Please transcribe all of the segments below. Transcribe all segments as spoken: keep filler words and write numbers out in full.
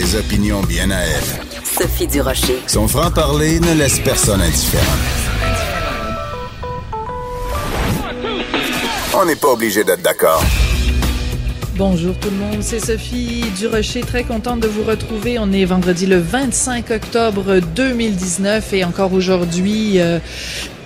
des opinions bien à elle. Sophie Durocher. Son franc-parler ne laisse personne indifférent. On n'est pas obligé d'être d'accord. Bonjour tout le monde, c'est Sophie Durocher, très contente de vous retrouver. On est vendredi le vingt-cinq octobre deux mille dix-neuf et encore aujourd'hui, euh,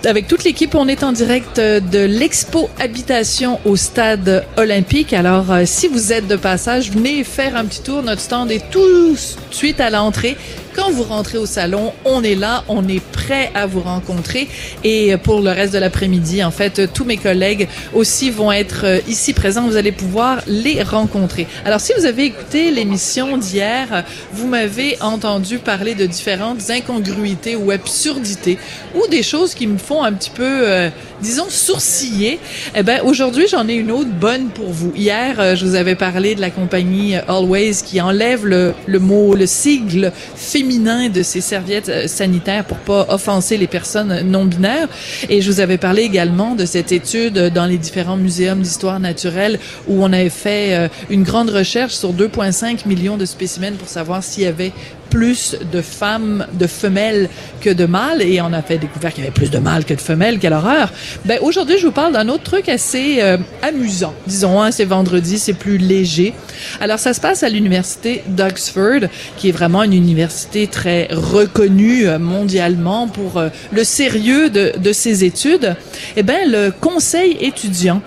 avec toute l'équipe, on est en direct de l'Expo Habitation au Stade Olympique. Alors, euh, si vous êtes de passage, venez faire un petit tour. Notre stand est tout de suite à l'entrée. Quand vous rentrez au salon, on est là, on est prêt à vous rencontrer. Et pour le reste de l'après-midi, en fait, tous mes collègues aussi vont être ici présents. Vous allez pouvoir les rencontrer. Alors, si vous avez écouté l'émission d'hier, vous m'avez entendu parler de différentes incongruités ou absurdités ou des choses qui me font un petit peu, euh, disons, sourciller. Eh ben, aujourd'hui, j'en ai une autre bonne pour vous. Hier, je vous avais parlé de la compagnie Always qui enlève le, le mot, le sigle féminin de ces serviettes sanitaires pour pas offenser les personnes non-binaires. Et je vous avais parlé également de cette étude dans les différents muséums d'histoire naturelle où on avait fait une grande recherche sur deux virgule cinq millions de spécimens pour savoir s'il y avait plus de femmes, de femelles que de mâles. Et on a fait découvert qu'il y avait plus de mâles que de femelles. Quelle horreur! Ben, aujourd'hui, je vous parle d'un autre truc assez euh, amusant. Disons, hein, c'est vendredi, c'est plus léger. Alors, ça se passe à l'Université d'Oxford, qui est vraiment une université très reconnue euh, mondialement pour euh, le sérieux de, de ses études. Eh ben, le conseil étudiant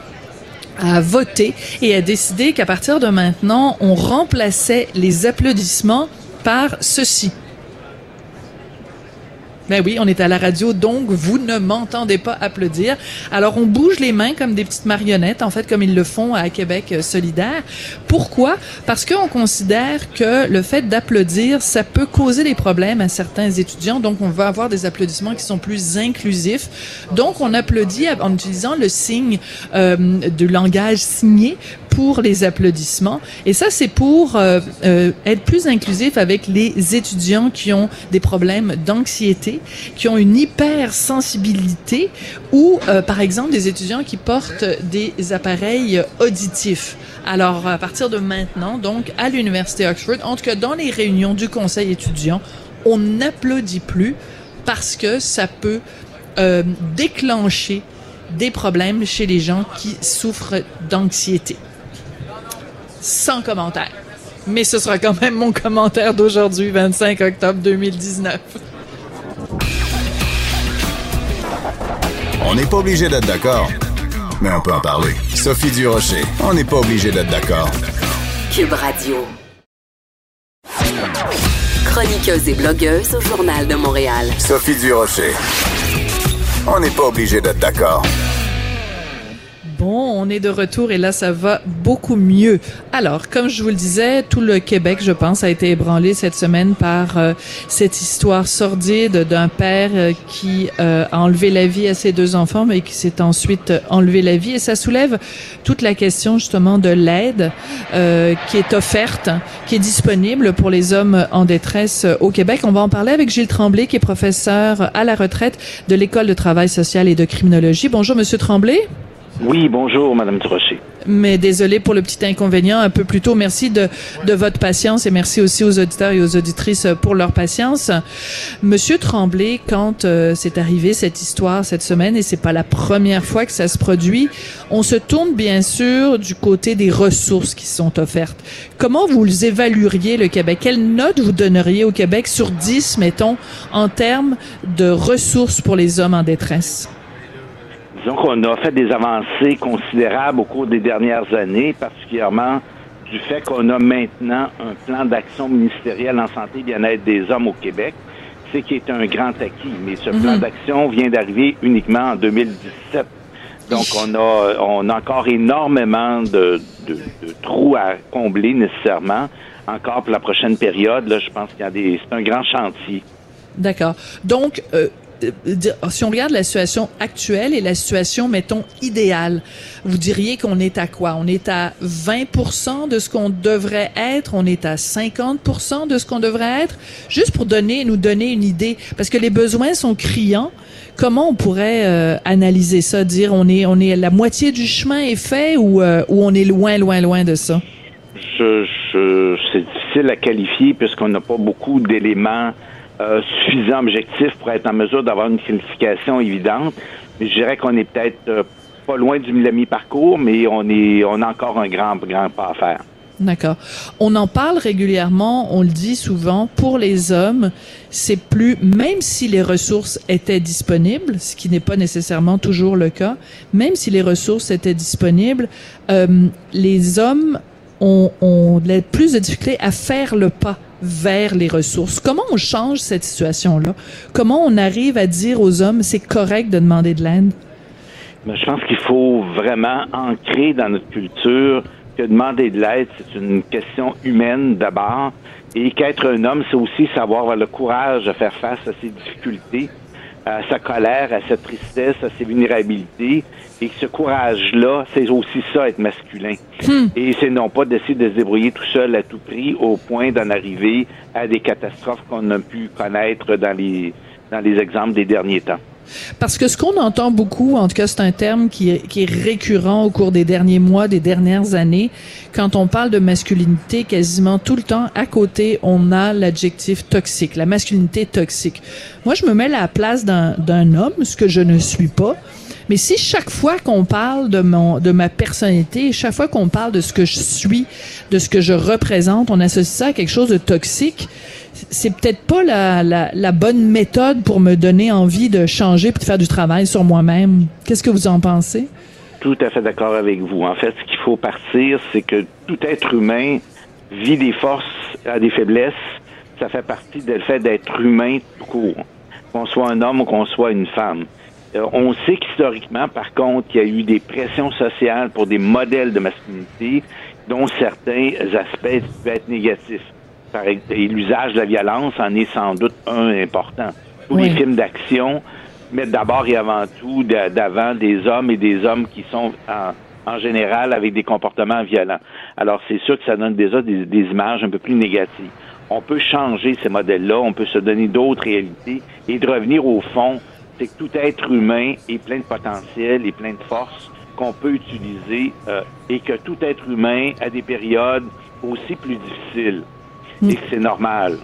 a voté et a décidé qu'à partir de maintenant, on remplaçait les applaudissements par ceci. Ben oui, on est à la radio, donc vous ne m'entendez pas applaudir. Alors, on bouge les mains comme des petites marionnettes, en fait, comme ils le font à Québec solidaire. Pourquoi? Parce qu'on considère que le fait d'applaudir, ça peut causer des problèmes à certains étudiants. Donc, on va avoir des applaudissements qui sont plus inclusifs. Donc, on applaudit en utilisant le signe euh, du langage signé pour les applaudissements. Et ça, c'est pour euh, euh, être plus inclusif avec les étudiants qui ont des problèmes d'anxiété, qui ont une hypersensibilité ou, euh, par exemple, des étudiants qui portent des appareils auditifs. Alors, à partir de maintenant, donc, à l'Université Oxford, en tout cas, dans les réunions du conseil étudiant, on n'applaudit plus parce que ça peut euh, déclencher des problèmes chez les gens qui souffrent d'anxiété. Sans commentaire. Mais ce sera quand même mon commentaire d'aujourd'hui, vingt-cinq octobre deux mille dix-neuf. On n'est pas obligé d'être d'accord, mais on peut en parler. Sophie Durocher, on n'est pas obligé d'être d'accord. Cube Radio. Chroniqueuse et blogueuse au Journal de Montréal. Sophie Durocher, on n'est pas obligé d'être d'accord. Bon, on est de retour et là, ça va beaucoup mieux. Alors, comme je vous le disais, tout le Québec, je pense, a été ébranlé cette semaine par euh, cette histoire sordide d'un père euh, qui euh, a enlevé la vie à ses deux enfants, mais qui s'est ensuite enlevé la vie. Et ça soulève toute la question, justement, de l'aide euh, qui est offerte, qui est disponible pour les hommes en détresse au Québec. On va en parler avec Gilles Tremblay, qui est professeur à la retraite de l'École de travail social et de criminologie. Bonjour, Monsieur Tremblay. Oui, bonjour, Madame Durocher. Mais désolé pour le petit inconvénient un peu plus tôt. Merci de, de votre patience et merci aussi aux auditeurs et aux auditrices pour leur patience. Monsieur Tremblay, quand euh, c'est arrivé cette histoire cette semaine, et c'est pas la première fois que ça se produit, on se tourne bien sûr du côté des ressources qui sont offertes. Comment vous évalueriez le Québec? Quelle note vous donneriez au Québec sur dix, mettons, en termes de ressources pour les hommes en détresse? Disons qu'on a fait des avancées considérables au cours des dernières années, particulièrement du fait qu'on a maintenant un plan d'action ministériel en santé et bien-être des hommes au Québec, c'est qui est un grand acquis. Mais ce mm-hmm. plan d'action vient d'arriver uniquement en deux mille dix-sept. Donc, on a, on a encore énormément de, de, de trous à combler nécessairement. Encore pour la prochaine période, là, je pense qu'il y a des, c'est un grand chantier. D'accord. Donc, euh, si on regarde la situation actuelle et la situation, mettons, idéale, vous diriez qu'on est à quoi? On est à vingt pour cent de ce qu'on devrait être? On est à cinquante pour cent de ce qu'on devrait être? Juste pour donner, nous donner une idée. Parce que les besoins sont criants. Comment on pourrait euh, analyser ça? Dire on est, on est, la moitié du chemin est fait ou, euh, ou on est loin, loin, loin de ça? je, je, c'est difficile à qualifier puisqu'on n'a pas beaucoup d'éléments euh, suffisants objectifs pour être en mesure d'avoir une qualification évidente. Mais je dirais qu'on est peut-être euh, pas loin du mi-parcours, mais on est, on a encore un grand, grand pas à faire. D'accord. On en parle régulièrement, on le dit souvent, pour les hommes, c'est plus, même si les ressources étaient disponibles, ce qui n'est pas nécessairement toujours le cas, même si les ressources étaient disponibles, euh, les hommes ont, ont plus de difficultés à faire le pas vers les ressources. Comment on change cette situation-là? Comment on arrive à dire aux hommes, c'est correct de demander de l'aide? Ben, je pense qu'il faut vraiment ancrer dans notre culture que demander de l'aide, c'est une question humaine d'abord, et qu'être un homme, c'est aussi savoir avoir le courage de faire face à ses difficultés, à sa colère, à sa tristesse, à ses vulnérabilités, et que ce courage-là, c'est aussi ça, être masculin. Hmm. Et c'est non pas d'essayer de se débrouiller tout seul à tout prix, au point d'en arriver à des catastrophes qu'on a pu connaître dans les, dans les exemples des derniers temps. Parce que ce qu'on entend beaucoup, en tout cas c'est un terme qui est, qui est récurrent au cours des derniers mois, des dernières années, quand on parle de masculinité, quasiment tout le temps, à côté, on a l'adjectif toxique, la masculinité toxique. Moi, je me mets à la place d'un, d'un homme, ce que je ne suis pas, mais si chaque fois qu'on parle de mon, de ma personnalité, chaque fois qu'on parle de ce que je suis, de ce que je représente, on associe ça à quelque chose de toxique, c'est peut-être pas la, la, la bonne méthode pour me donner envie de changer puis de faire du travail sur moi-même. Qu'est-ce que vous en pensez? Tout à fait d'accord avec vous. En fait, ce qu'il faut partir, c'est que tout être humain vit des forces, a des faiblesses. Ça fait partie du fait d'être humain tout court, qu'on soit un homme ou qu'on soit une femme. Euh, on sait qu'historiquement, par contre, qu'il y a eu des pressions sociales pour des modèles de masculinité dont certains aspects peuvent être négatifs. Et l'usage de la violence en est sans doute un important. Tous oui. les films d'action mettent d'abord et avant tout d'avant des hommes et des hommes qui sont en, en général avec des comportements violents. Alors c'est sûr que ça donne déjà des, des images un peu plus négatives. On peut changer ces modèles-là, on peut se donner d'autres réalités et de revenir au fond, c'est que tout être humain est plein de potentiel et plein de force qu'on peut utiliser euh, et que tout être humain a des périodes aussi plus difficiles. Et que c'est normal.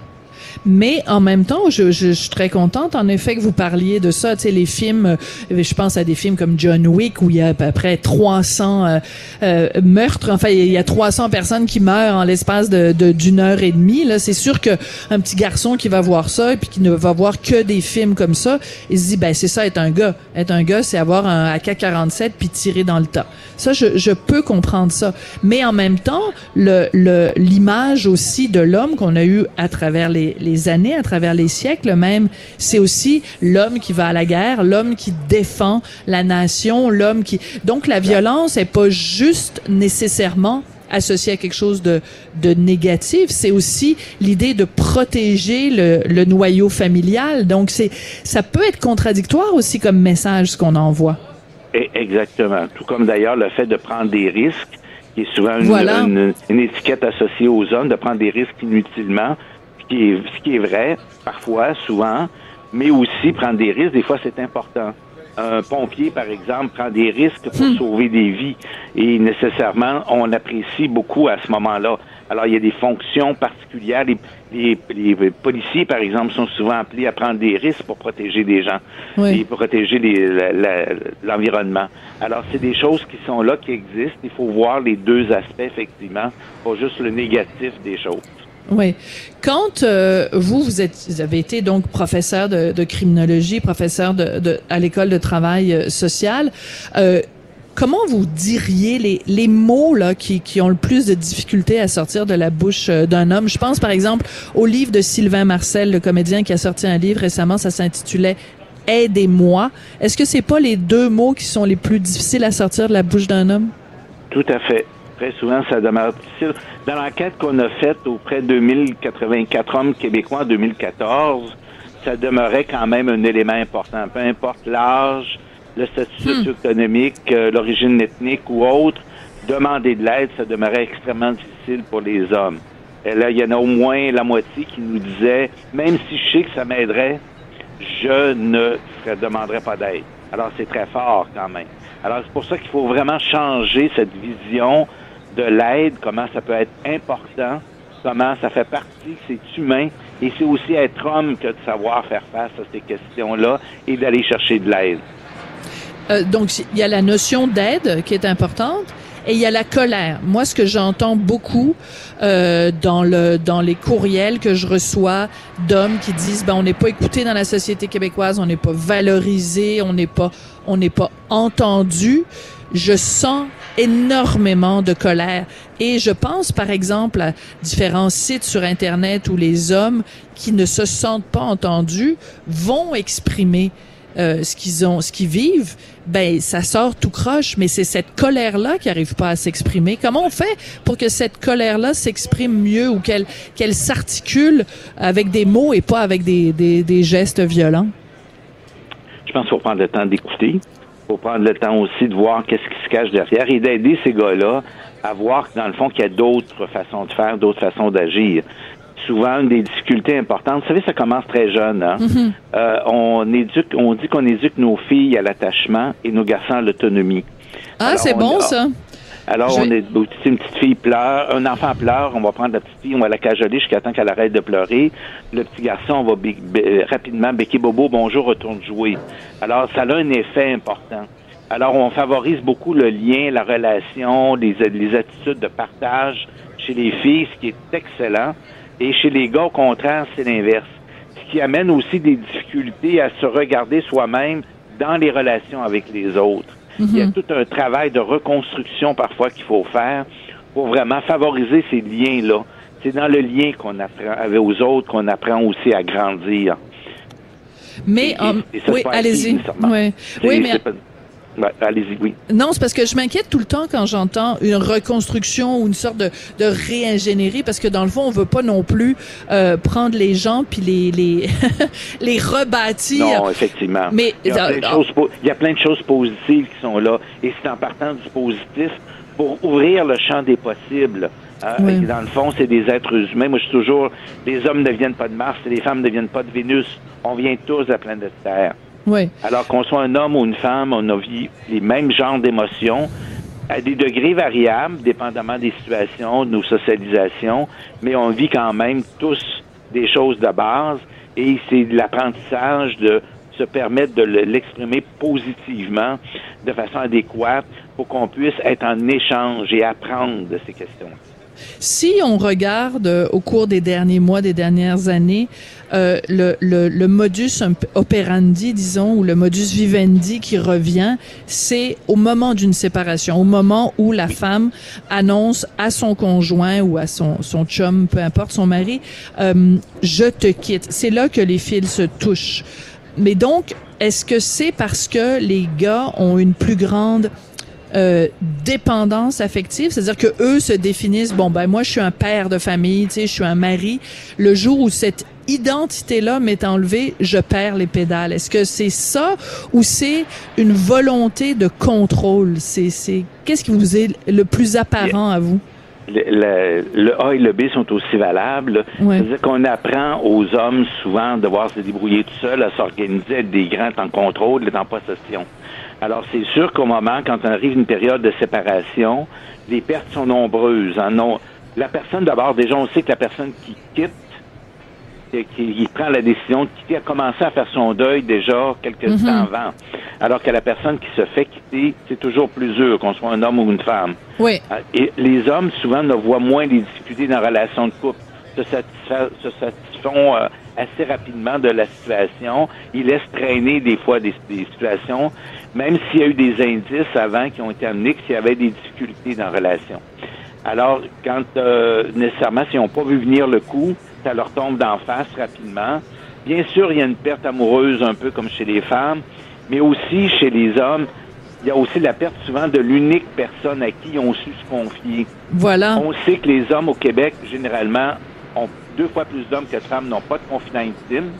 Mais en même temps, je, je, je suis très contente, en effet, que vous parliez de ça. Tu sais, les films, je pense à des films comme John Wick, où il y a à peu près trois cents euh, euh, meurtres. Enfin, il y a trois cents personnes qui meurent en l'espace de, de, d'une heure et demie. Là, c'est sûr qu'un petit garçon qui va voir ça et puis qui ne va voir que des films comme ça, il se dit, ben c'est ça, être un gars. Être un gars, c'est avoir un A K quarante-sept puis tirer dans le tas. Ça, je, je peux comprendre ça. Mais en même temps, le, le, l'image aussi de l'homme qu'on a eu à travers les les années, à travers les siècles même, c'est aussi l'homme qui va à la guerre, l'homme qui défend la nation, l'homme qui... Donc, la violence n'est pas juste nécessairement associée à quelque chose de, de négatif, c'est aussi l'idée de protéger le, le noyau familial. Donc, c'est, ça peut être contradictoire aussi comme message, ce qu'on envoie. Exactement. Tout comme d'ailleurs le fait de prendre des risques, qui est souvent une, voilà. une, une étiquette associée aux hommes, de prendre des risques inutilement, Qui est, ce qui est vrai, parfois, souvent, mais aussi prendre des risques, des fois c'est important. Un pompier, par exemple, prend des risques pour mmh. sauver des vies et nécessairement, on apprécie beaucoup à ce moment-là. Alors, il y a des fonctions particulières. Les, les, les policiers, par exemple, sont souvent appelés à prendre des risques pour protéger des gens oui. et protéger les, la, la, l'environnement. Alors, c'est des choses qui sont là, qui existent. Il faut voir les deux aspects, effectivement, pas juste le négatif des choses. Oui. Quand euh, vous, vous, êtes, vous avez été donc professeur de, de criminologie, professeur de, de, à l'école de travail euh, social, euh, comment vous diriez les, les mots là qui, qui ont le plus de difficultés à sortir de la bouche euh, d'un homme? Je pense par exemple au livre de Sylvain Marcel, le comédien qui a sorti un livre récemment, ça s'intitulait « Aidez-moi ». Est-ce que c'est pas les deux mots qui sont les plus difficiles à sortir de la bouche d'un homme? Tout à fait. Très souvent, ça demeure difficile. Dans l'enquête qu'on a faite auprès de deux mille quatre-vingt-quatre hommes québécois en deux mille quatorze, ça demeurait quand même un élément important. Peu importe l'âge, le statut socio-économique, euh, l'origine ethnique ou autre, demander de l'aide, ça demeurait extrêmement difficile pour les hommes. Et là, il y en a au moins la moitié qui nous disait, même si je sais que ça m'aiderait, je ne demanderais pas d'aide. Alors, c'est très fort quand même. Alors, c'est pour ça qu'il faut vraiment changer cette vision de l'aide, comment ça peut être important, comment ça fait partie, c'est humain, et c'est aussi être homme que de savoir faire face à ces questions-là et d'aller chercher de l'aide. Euh, donc, il y a la notion d'aide qui est importante. Et il y a la colère. Moi, ce que j'entends beaucoup euh, dans le dans les courriels que je reçois d'hommes qui disent ben on n'est pas écouté dans la société québécoise, on n'est pas valorisé, on n'est pas on n'est pas entendu. Je sens énormément de colère et je pense par exemple à différents sites sur Internet où les hommes qui ne se sentent pas entendus vont exprimer Euh, ce qu'ils ont, ce qu'ils vivent, ben ça sort tout croche, mais c'est cette colère-là qui n'arrive pas à s'exprimer. Comment on fait pour que cette colère-là s'exprime mieux ou qu'elle qu'elle s'articule avec des mots et pas avec des, des, des gestes violents? Je pense qu'il faut prendre le temps d'écouter, il faut prendre le temps aussi de voir qu'est-ce qui se cache derrière et d'aider ces gars-là à voir que dans le fond qu'il y a d'autres façons de faire, d'autres façons d'agir. Souvent, une des difficultés importantes, vous savez, ça commence très jeune. Hein? Mm-hmm. euh, on éduque, on dit qu'on éduque nos filles à l'attachement et nos garçons à l'autonomie. Ah, alors, c'est bon, a, ça? Alors, Je... on est, si une petite fille pleure, un enfant pleure, on va prendre la petite fille, on va la cajoler jusqu'à temps qu'elle arrête de pleurer. Le petit garçon, on va bé- bé- rapidement béquer bobo, bonjour, retourne jouer. Alors, ça a un effet important. Alors, on favorise beaucoup le lien, la relation, les, les attitudes de partage chez les filles, ce qui est excellent. Et chez les gars, au contraire, c'est l'inverse. Ce qui amène aussi des difficultés à se regarder soi-même dans les relations avec les autres. Mm-hmm. Il y a tout un travail de reconstruction parfois qu'il faut faire pour vraiment favoriser ces liens-là. C'est dans le lien qu'on apprend avec aux autres qu'on apprend aussi à grandir. Mais, et, um, et ça, oui, allez-y. Oui, oui mais... Ouais, allez-y, oui. Non, c'est parce que je m'inquiète tout le temps quand j'entends une reconstruction ou une sorte de, de réingénierie, parce que dans le fond, on veut pas non plus euh, prendre les gens puis les les les rebâtir. Non, effectivement. Mais il y, a plein de choses, il y a plein de choses positives qui sont là, et c'est en partant du positif pour ouvrir le champ des possibles. Euh, oui. Dans le fond, c'est des êtres humains. Moi, je suis toujours, les hommes ne viennent pas de Mars, les femmes ne viennent pas de Vénus. On vient tous de la planète Terre. Oui. Alors qu'on soit un homme ou une femme, on a vu les mêmes genres d'émotions à des degrés variables, dépendamment des situations, de nos socialisations, mais on vit quand même tous des choses de base et c'est de l'apprentissage de se permettre de l'exprimer positivement, de façon adéquate, pour qu'on puisse être en échange et apprendre de ces questions-là. Si on regarde euh, au cours des derniers mois, des dernières années, euh, le, le, le modus operandi, disons, ou le modus vivendi qui revient, c'est au moment d'une séparation, au moment où la femme annonce à son conjoint ou à son, son chum, peu importe, son mari, euh, « je te quitte ». C'est là que les fils se touchent. Mais donc, est-ce que c'est parce que les gars ont une plus grande... Euh, dépendance affective, c'est-à-dire que eux se définissent, bon ben moi je suis un père de famille, tu sais, je suis un mari. Le jour où cette identité-là m'est enlevée, je perds les pédales. Est-ce que c'est ça ou c'est une volonté de contrôle? C'est, c'est qu'est-ce qui vous est le plus apparent à vous? Le, le, le A et le B sont aussi valables. Ouais. C'est-à-dire qu'on apprend aux hommes souvent de devoir se débrouiller tout seul, à s'organiser, à être des grands en contrôle, en possession. Alors, c'est sûr qu'au moment, quand on arrive une période de séparation, les pertes sont nombreuses. Hein? Non, la personne, d'abord, déjà, on sait que la personne qui quitte, qui, qui, qui prend la décision de quitter, a commencé à faire son deuil déjà quelques mm-hmm. temps avant. Alors que la personne qui se fait quitter, c'est toujours plus dur, qu'on soit un homme ou une femme. Oui. Et les hommes, souvent, ne voient moins les difficultés dans la relation de couple. Se satisfont, se satisfont euh, assez rapidement de la situation. Ils laissent traîner des fois des, des situations, même s'il y a eu des indices avant qui ont été amenés qu'il y avait des difficultés dans la relation. Alors, quand euh, nécessairement, s'ils n'ont pas vu venir le coup, ça leur tombe d'en face rapidement. Bien sûr, il y a une perte amoureuse un peu comme chez les femmes, mais aussi chez les hommes, il y a aussi la perte souvent de l'unique personne à qui ils ont su se confier. Voilà. On sait que les hommes au Québec, généralement, ont deux fois plus d'hommes que de femmes n'ont pas de confident intime.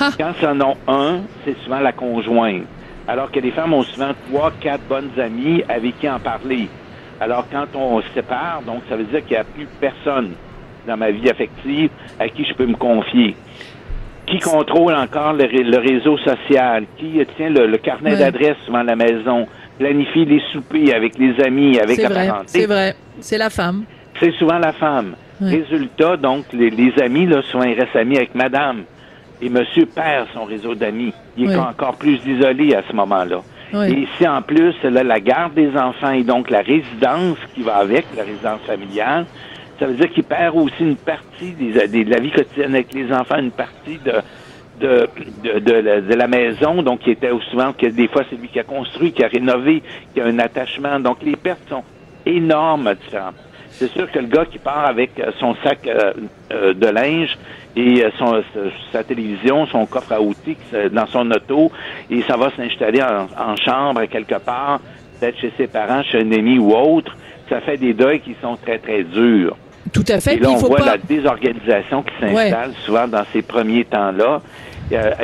Ha. Quand ils en ont un, c'est souvent la conjointe. Alors que les femmes ont souvent trois, quatre bonnes amies avec qui en parler. Alors quand on se sépare, donc ça veut dire qu'il n'y a plus personne dans ma vie affective à qui je peux me confier. Qui contrôle encore le, le réseau social? Qui tient le, le carnet ouais. d'adresse devant la maison? planifie les soupers avec les amis, avec c'est la vrai, parenté. C'est vrai, c'est la femme. C'est souvent la femme. Oui. Résultat, donc, les, les amis là, souvent ils restent amis avec madame. Et monsieur perd son réseau d'amis. Il oui. est encore plus isolé à ce moment-là. Oui. Et ici, en plus, là, la garde des enfants et donc la résidence qui va avec, la résidence familiale, ça veut dire qu'il perd aussi une partie des, des, de la vie quotidienne avec les enfants, une partie de... De, de, de, la, de la maison, donc qui était souvent que des fois c'est lui qui a construit, qui a rénové, qui a un attachement. Donc les pertes sont énormes, différentes. C'est sûr que le gars qui part avec son sac euh, euh, de linge et son, sa télévision, son coffre à outils dans son auto, et ça va s'installer en, en chambre quelque part, peut-être chez ses parents, chez un ami ou autre, ça fait des deuils qui sont très très durs. Tout à fait. Et là, on il faut voit pas... la désorganisation qui s'installe ouais. souvent dans ces premiers temps-là.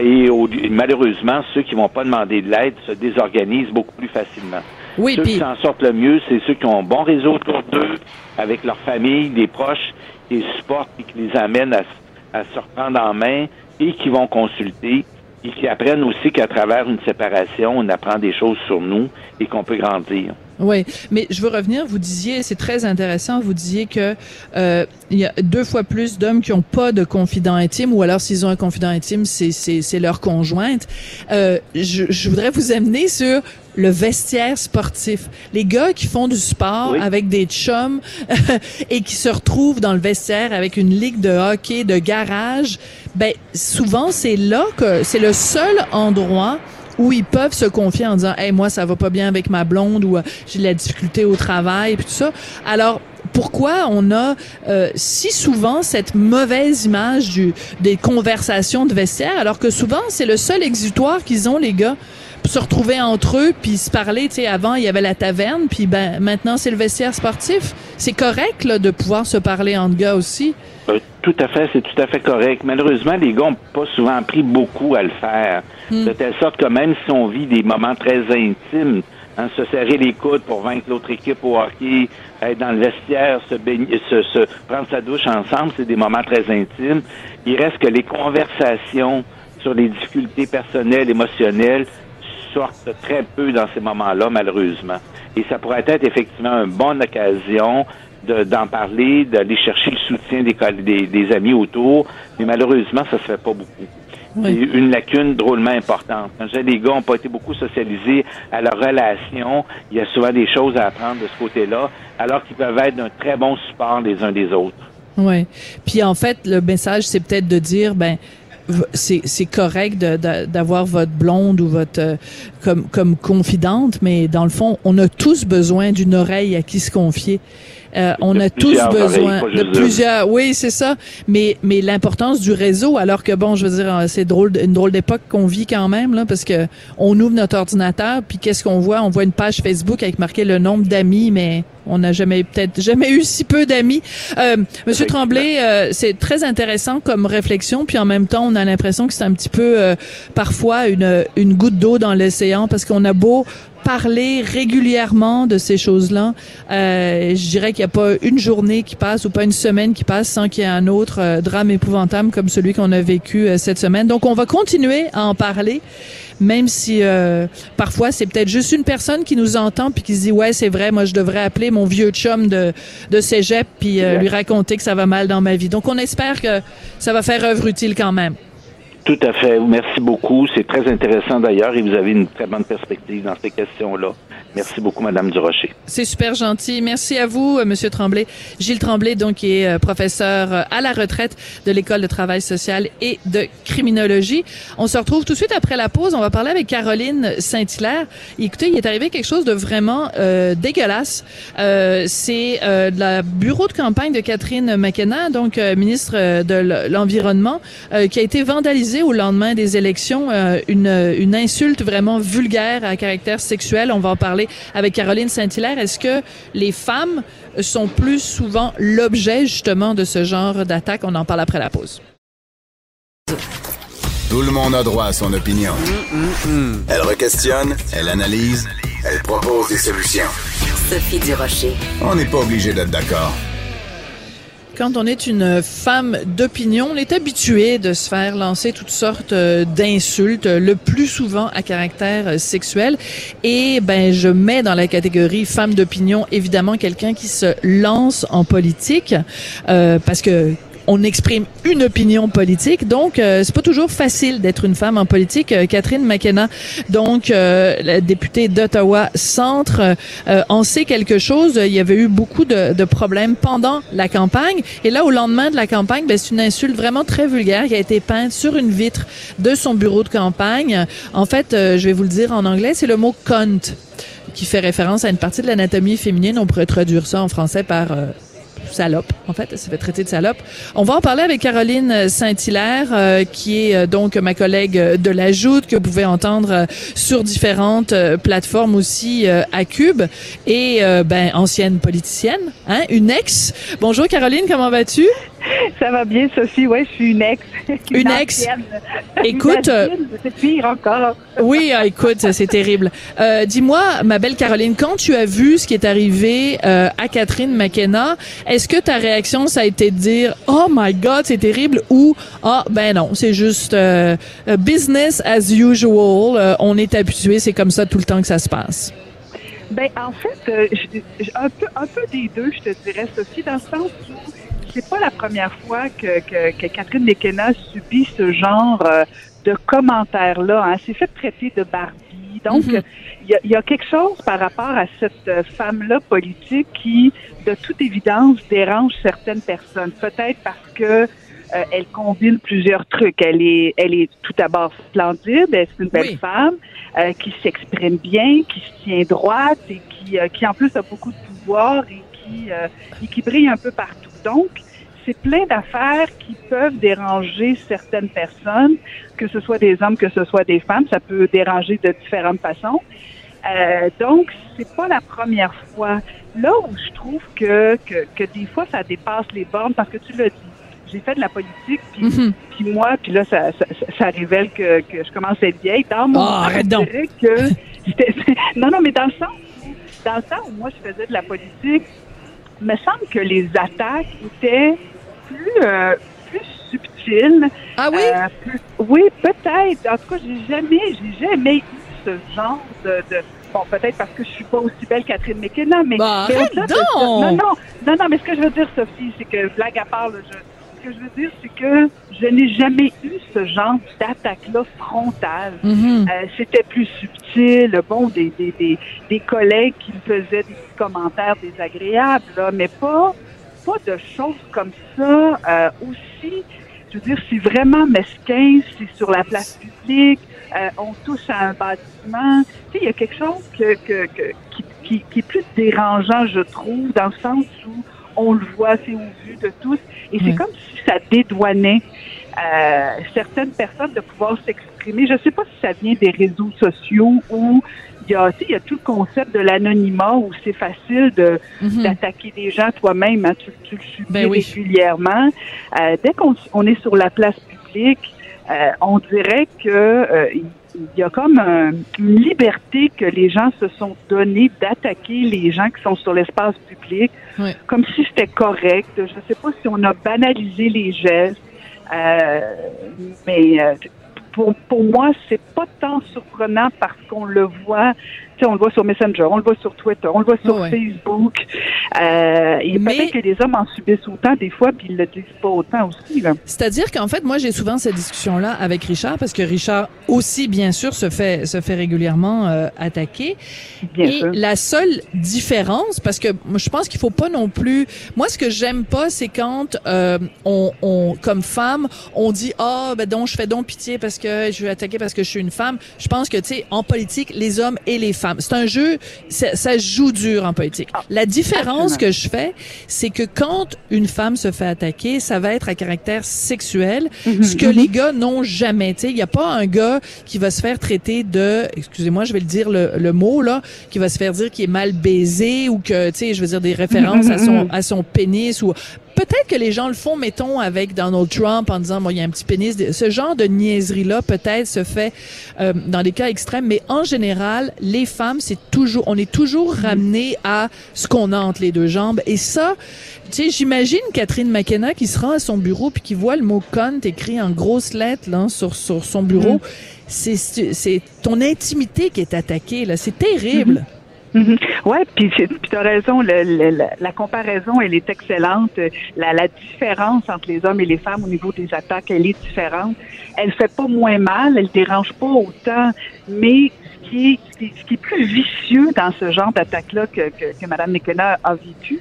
Et malheureusement, ceux qui ne vont pas demander de l'aide se désorganisent beaucoup plus facilement. Oui, ceux pis... qui s'en sortent le mieux, c'est ceux qui ont un bon réseau autour d'eux, avec leur famille, des proches, qui les supportent et qui les amènent à, à se reprendre en main et qui vont consulter et qui apprennent aussi qu'à travers une séparation, on apprend des choses sur nous et qu'on peut grandir. Oui, mais je veux revenir, vous disiez, c'est très intéressant, vous disiez que euh, il y a deux fois plus d'hommes qui n'ont pas de confident intime, ou alors s'ils ont un confident intime, c'est c'est, c'est leur conjointe. Euh, je, je voudrais vous amener sur le vestiaire sportif. Les gars qui font du sport oui. avec des chums et qui se retrouvent dans le vestiaire avec une ligue de hockey, de garage, ben souvent c'est là que c'est le seul endroit où ils peuvent se confier en disant « Hey, moi, ça va pas bien avec ma blonde » ou « J'ai de la difficulté au travail » puis tout ça. Alors, pourquoi on a euh, si souvent cette mauvaise image du, des conversations de vestiaire, alors que souvent, c'est le seul exutoire qu'ils ont, les gars, pour se retrouver entre eux puis se parler. Tu sais, avant, il y avait la taverne, puis ben, maintenant, c'est le vestiaire sportif. C'est correct là, de pouvoir se parler entre gars aussi. Euh, tout à fait, c'est tout à fait correct. Malheureusement, les gars n'ont pas souvent appris beaucoup à le faire. Mm. De telle sorte que même si on vit des moments très intimes, hein, se serrer les coudes pour vaincre l'autre équipe au hockey, être dans le vestiaire, se baigner, se, se prendre sa douche ensemble, c'est des moments très intimes. Il reste que les conversations sur les difficultés personnelles, émotionnelles, sortent très peu dans ces moments-là, malheureusement. Et ça pourrait être effectivement une bonne occasion De, d'en parler, d'aller chercher le soutien des, des, des amis autour, mais malheureusement, ça se fait pas beaucoup. Oui. C'est une lacune drôlement importante. Quand je dis, les gars n'ont pas été beaucoup socialisés à leur relation, il y a souvent des choses à apprendre de ce côté-là, alors qu'ils peuvent être d'un très bon support les uns des autres. Oui. Puis en fait, le message, c'est peut-être de dire, ben, c'est, c'est correct de, de, d'avoir votre blonde ou votre euh, comme, comme confidente, mais dans le fond, on a tous besoin d'une oreille à qui se confier. Euh, on a tous besoin de plusieurs. Oui, c'est ça. Mais mais l'importance du réseau, alors que bon, je veux dire, c'est drôle, une drôle d'époque qu'on vit quand même là, parce que on ouvre notre ordinateur, puis qu'est-ce qu'on voit? On voit une page Facebook avec marqué le nombre d'amis, mais on n'a jamais peut-être jamais eu si peu d'amis. Euh, Monsieur Tremblay, euh, c'est très intéressant comme réflexion, puis en même temps, on a l'impression que c'est un petit peu euh, parfois une une goutte d'eau dans l'océan, parce qu'on a beau parler régulièrement de ces choses-là. Euh, je dirais qu'il n'y a pas une journée qui passe ou pas une semaine qui passe sans qu'il y ait un autre euh, drame épouvantable comme celui qu'on a vécu euh, cette semaine. Donc, on va continuer à en parler, même si euh, parfois, c'est peut-être juste une personne qui nous entend puis qui se dit « Ouais, c'est vrai, moi, je devrais appeler mon vieux chum de, de cégep puis euh, lui raconter que ça va mal dans ma vie. » Donc, on espère que ça va faire œuvre utile quand même. Tout à fait. Merci beaucoup. C'est très intéressant d'ailleurs et vous avez une très bonne perspective dans ces questions-là. Merci beaucoup, Madame Durocher. C'est super gentil. Merci à vous, Monsieur Tremblay. Gilles Tremblay, donc, qui est professeur à la retraite de l'École de travail social et de criminologie. On se retrouve tout de suite après la pause. On va parler avec Caroline Saint-Hilaire. Écoutez, il est arrivé quelque chose de vraiment euh, dégueulasse. Euh, c'est euh, le bureau de campagne de Catherine McKenna, donc euh, ministre de l'Environnement, euh, qui a été vandalisé au lendemain des élections, euh, une, une insulte vraiment vulgaire à caractère sexuel. On va en parler avec Caroline Saint-Hilaire. Est-ce que les femmes sont plus souvent l'objet, justement, de ce genre d'attaque? On en parle après la pause. Tout le monde a droit à son opinion. Mm, mm, mm. Elle requestionne, elle analyse, elle propose des solutions. Sophie Durocher. On n'est pas obligé d'être d'accord. Quand on est une femme d'opinion, on est habitué de se faire lancer toutes sortes d'insultes, le plus souvent à caractère sexuel. Et ben, je mets dans la catégorie femme d'opinion, évidemment, quelqu'un qui se lance en politique, euh, parce que on exprime une opinion politique, donc euh, c'est pas toujours facile d'être une femme en politique. Euh, Catherine McKenna, donc euh, la députée d'Ottawa Centre, euh, en sait quelque chose. Il y avait eu beaucoup de, de problèmes pendant la campagne, et là, au lendemain de la campagne, ben, c'est une insulte vraiment très vulgaire qui a été peinte sur une vitre de son bureau de campagne. En fait, euh, je vais vous le dire en anglais, c'est le mot « cunt » qui fait référence à une partie de l'anatomie féminine. On pourrait traduire ça en français par euh, salope, en fait, elle s'est fait traiter de salope. On va en parler avec Caroline Saint-Hilaire, euh, qui est euh, donc ma collègue de la Joute, que vous pouvez entendre euh, sur différentes euh, plateformes aussi euh, à Cube, et euh, ben ancienne politicienne, hein, une ex. Bonjour Caroline, comment vas-tu? Ça va bien, Sophie, ouais, je suis une ex. Une, une ex. Écoute, euh, c'est pire encore. Oui, ah, écoute, c'est terrible. Euh, dis-moi, ma belle Caroline, quand tu as vu ce qui est arrivé euh, à Catherine McKenna, est-ce que ta réaction, ça a été de dire « Oh my God, c'est terrible » ou « Ah, ben non, c'est juste euh, business as usual, euh, on est habitué, c'est comme ça tout le temps que ça se passe ». Ben en fait, euh, un, peu, un peu des deux, je te dirais, Sophie, dans le sens où c'est pas la première fois que, que, que Catherine McKenna subit ce genre euh, de commentaires-là. Hein. Elle s'est fait traiter de Barbie. Donc, il mm-hmm. y, a, y a quelque chose par rapport à cette femme-là politique qui, de toute évidence, dérange certaines personnes. Peut-être parce que euh, elle combine plusieurs trucs. Elle est, elle est tout d'abord splendide. Elle est une belle oui. femme euh, qui s'exprime bien, qui se tient droite et qui, euh, qui en plus a beaucoup de pouvoir et qui, euh, et qui brille un peu partout. Donc, c'est plein d'affaires qui peuvent déranger certaines personnes, que ce soit des hommes, que ce soit des femmes. Ça peut déranger de différentes façons. Euh, donc, c'est pas la première fois. Là où je trouve que, que, que des fois, ça dépasse les bornes, parce que tu l'as dit, j'ai fait de la politique, puis, mm-hmm. puis moi, puis là, ça, ça, ça révèle que, que je commence à être vieille. Dans mon oh, arrête donc! Que non, non, mais dans le sens, dans le sens où moi, je faisais de la politique, il me semble que les attaques étaient plus, euh, plus subtiles. Ah oui? Euh, plus, oui, peut-être. En tout cas, j'ai jamais, j'ai jamais eu ce genre de, de... Bon, peut-être parce que je suis pas aussi belle Catherine McKenna, mais... Bah, mais là, non! Non, non, non, non, mais ce que je veux dire, Sophie, c'est que, blague à part, là, je, ce que je veux dire, c'est que je n'ai jamais eu ce genre d'attaque-là frontale. Mm-hmm. Euh, c'était plus subtil, bon, des, des, des, des collègues qui me faisaient des commentaires désagréables, là, mais pas, pas de choses comme ça. Euh, aussi, je veux dire, c'est vraiment mesquin, c'est sur la place publique, euh, on touche à un bâtiment. Tu sais, il y a quelque chose que, que, que, qui, qui, qui est plus dérangeant, je trouve, dans le sens où on le voit, c'est au vu de tous. Et oui. c'est comme si ça dédouanait euh, certaines personnes de pouvoir s'exprimer. Je ne sais pas si ça vient des réseaux sociaux où il y a, tu sais, il y a tout le concept de l'anonymat où c'est facile de mm-hmm. d'attaquer des gens toi-même. Hein, tu, tu le subis ben oui. régulièrement. Euh, dès qu'on on est sur la place publique, euh, on dirait que euh, il y a comme un, une liberté que les gens se sont donnée d'attaquer les gens qui sont sur l'espace public, oui. comme si c'était correct. Je ne sais pas si on a banalisé les gestes, euh, mais pour, pour moi, c'est pas tant surprenant parce qu'on le voit, tu sais, on le voit sur Messenger, on le voit sur Twitter, on le voit sur oh, ouais. Facebook. Euh, et mais... peut-être que les hommes en subissent autant des fois, puis ils le disent pas autant aussi, là. C'est-à-dire qu'en fait, moi, j'ai souvent cette discussion-là avec Richard, parce que Richard aussi, bien sûr, se fait se fait régulièrement euh, attaquer. Bien et sûr. La seule différence, parce que je pense qu'il faut pas non plus. Moi, ce que j'aime pas, c'est quand euh, on, on, comme femme, on dit ah oh, ben donc je fais donc pitié parce que je vais attaquer parce que je suis une femme. Je pense que tu sais, en politique, les hommes et les femmes. C'est un jeu, ça, ça joue dur en politique. La différence que je fais, c'est que quand une femme se fait attaquer, ça va être à caractère sexuel, mm-hmm, ce que mm-hmm. les gars n'ont jamais. Tu sais, il y a pas un gars qui va se faire traiter de, excusez-moi, je vais le dire le, le mot là, qui va se faire dire qu'il est mal baisé ou que, tu sais, je veux dire des références mm-hmm. à son à son pénis ou peut-être que les gens le font, mettons, avec Donald Trump en disant, bon, il y a un petit pénis. Ce genre de niaiserie-là, peut-être, se fait euh, dans des cas extrêmes, mais en général, les femmes, c'est toujours, on est toujours ramené à ce qu'on a entre les deux jambes. Et ça, tu sais, j'imagine Catherine McKenna qui se rend à son bureau puis qui voit le mot « cunt » écrit en grosses lettres là, sur, sur son bureau. Mm. C'est, c'est ton intimité qui est attaquée, là. C'est terrible. Mm-hmm. Mm-hmm. Oui, puis tu as raison, le, le, la, la comparaison, elle est excellente. La, la différence entre les hommes et les femmes au niveau des attaques, elle est différente. Elle fait pas moins mal, elle dérange pas autant, mais ce qui est, ce qui, ce qui est plus vicieux dans ce genre d'attaque-là que, que, que Mme McKenna a vécu,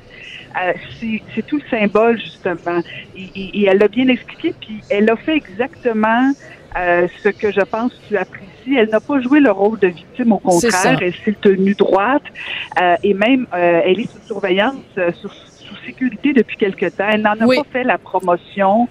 euh, c'est, c'est tout le symbole, justement. Et, et, et elle l'a bien expliqué, puis elle a fait exactement euh, ce que je pense que tu apprécies. Elle n'a pas joué le rôle de victime, au contraire, elle s'est tenue droite euh, et même euh, elle est sous surveillance, euh, sous, sous sécurité depuis quelque temps. Elle n'en a oui. pas fait la promotion.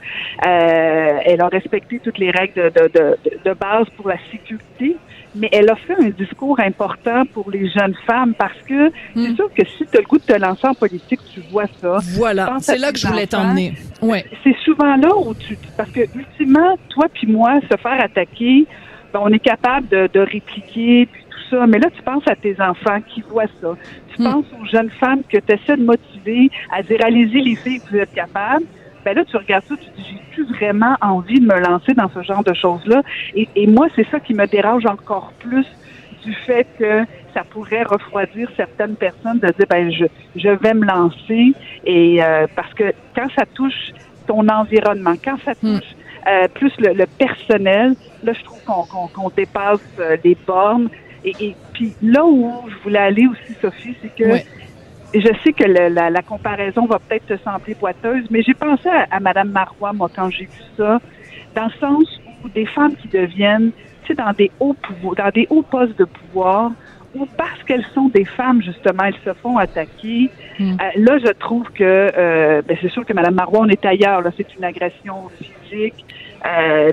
Euh, elle a respecté toutes les règles de, de, de, de base pour la sécurité, mais elle a fait un discours important pour les jeunes femmes parce que mm. c'est sûr que si tu as le goût de te lancer en politique, tu vois ça. Voilà, c'est là que je voulais t'emmener. Ouais. C'est souvent là où tu... Parce que ultimement, toi puis moi, se faire attaquer... on est capable de, de répliquer, puis tout ça. Mais là, tu penses à tes enfants qui voient ça. Tu mmh. penses aux jeunes femmes que tu essaies de motiver à dire « Allez-y, les filles, vous êtes capables. » Ben là, tu regardes ça, tu te dis « J'ai plus vraiment envie de me lancer dans ce genre de choses-là. » Et, et moi, c'est ça qui me dérange encore plus du fait que ça pourrait refroidir certaines personnes de dire « Ben, je, je vais me lancer. » Et euh, parce que quand ça touche ton environnement, quand ça touche mmh. Euh, plus le, le personnel, là, je trouve qu'on, qu'on, qu'on dépasse euh, les bornes. Et, et puis là où je voulais aller aussi, Sophie, c'est que oui. je sais que le, la, la comparaison va peut-être te sembler boiteuse, mais j'ai pensé à, à Mme Marois, moi, quand j'ai vu ça, dans le sens où des femmes qui deviennent, tu sais, dans des hauts pouvoirs, dans des hauts postes de pouvoir, ou parce qu'elles sont des femmes, justement, elles se font attaquer. Mm. Euh, là, je trouve que, euh, ben, c'est sûr que Mme Marois, on est ailleurs. Là, c'est une agression physique, euh,